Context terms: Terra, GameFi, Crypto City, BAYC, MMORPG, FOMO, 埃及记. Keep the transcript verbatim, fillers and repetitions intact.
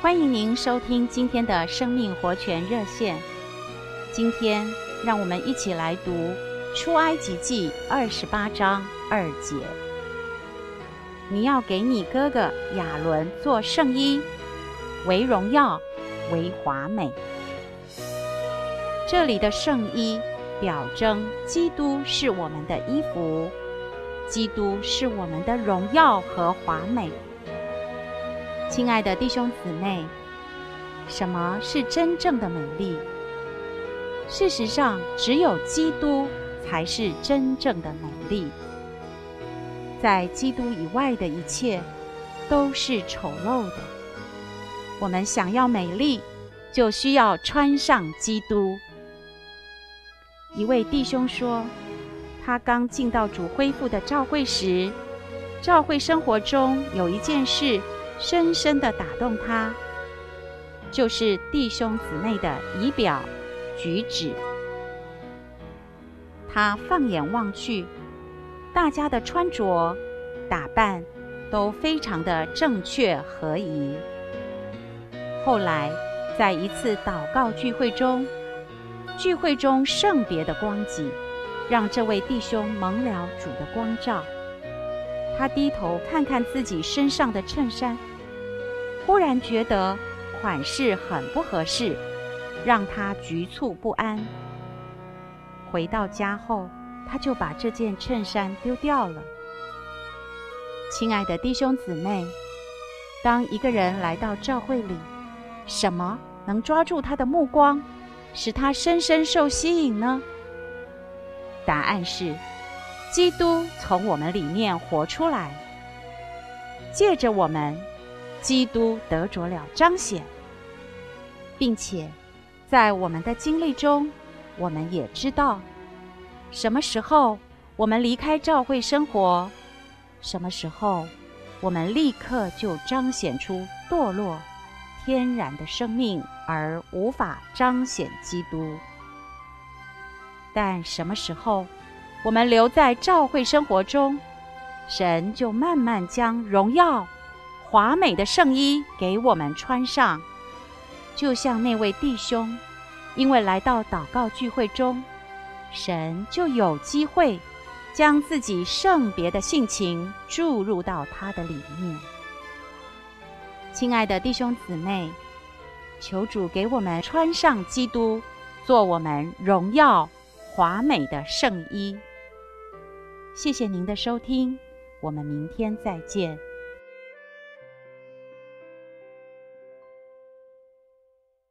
欢迎您收听今天的生命活泉热线。今天让我们一起来读出埃及记二十八章二节，你要给你哥哥亚伦做圣衣，为荣耀，为华美。这里的圣衣表征基督是我们的衣服，基督是我们的荣耀和华美。亲爱的弟兄姊妹，什么是真正的美丽？事实上，只有基督才是真正的美丽。在基督以外的一切都是丑陋的。我们想要美丽，就需要穿上基督。一位弟兄说，他刚进到主恢复的教会时，教会生活中有一件事深深地打动他，就是弟兄姊妹的仪表举止。他放眼望去，大家的穿着打扮都非常的正确合宜。后来在一次祷告聚会中，聚会中圣别的光景让这位弟兄蒙了主的光照。他低头看看自己身上的衬衫，忽然觉得款式很不合适，让他局促不安。回到家后，他就把这件衬衫丢掉了。亲爱的弟兄姊妹，当一个人来到教会里，什么能抓住他的目光，使他深深受吸引呢？答案是基督从我们里面活出来，借着我们，基督得着了彰显，并且在我们的经历中，我们也知道什么时候我们离开教会生活，什么时候我们立刻就彰显出堕落天然的生命，而无法彰显基督。但什么时候我们留在教会生活中，神就慢慢将荣耀华美的圣衣给我们穿上。就像那位弟兄，因为来到祷告聚会中，神就有机会将自己圣别的性情注入到他的里面。亲爱的弟兄姊妹，求主给我们穿上基督，做我们荣耀华美的圣衣。谢谢您的收听，我们明天再见。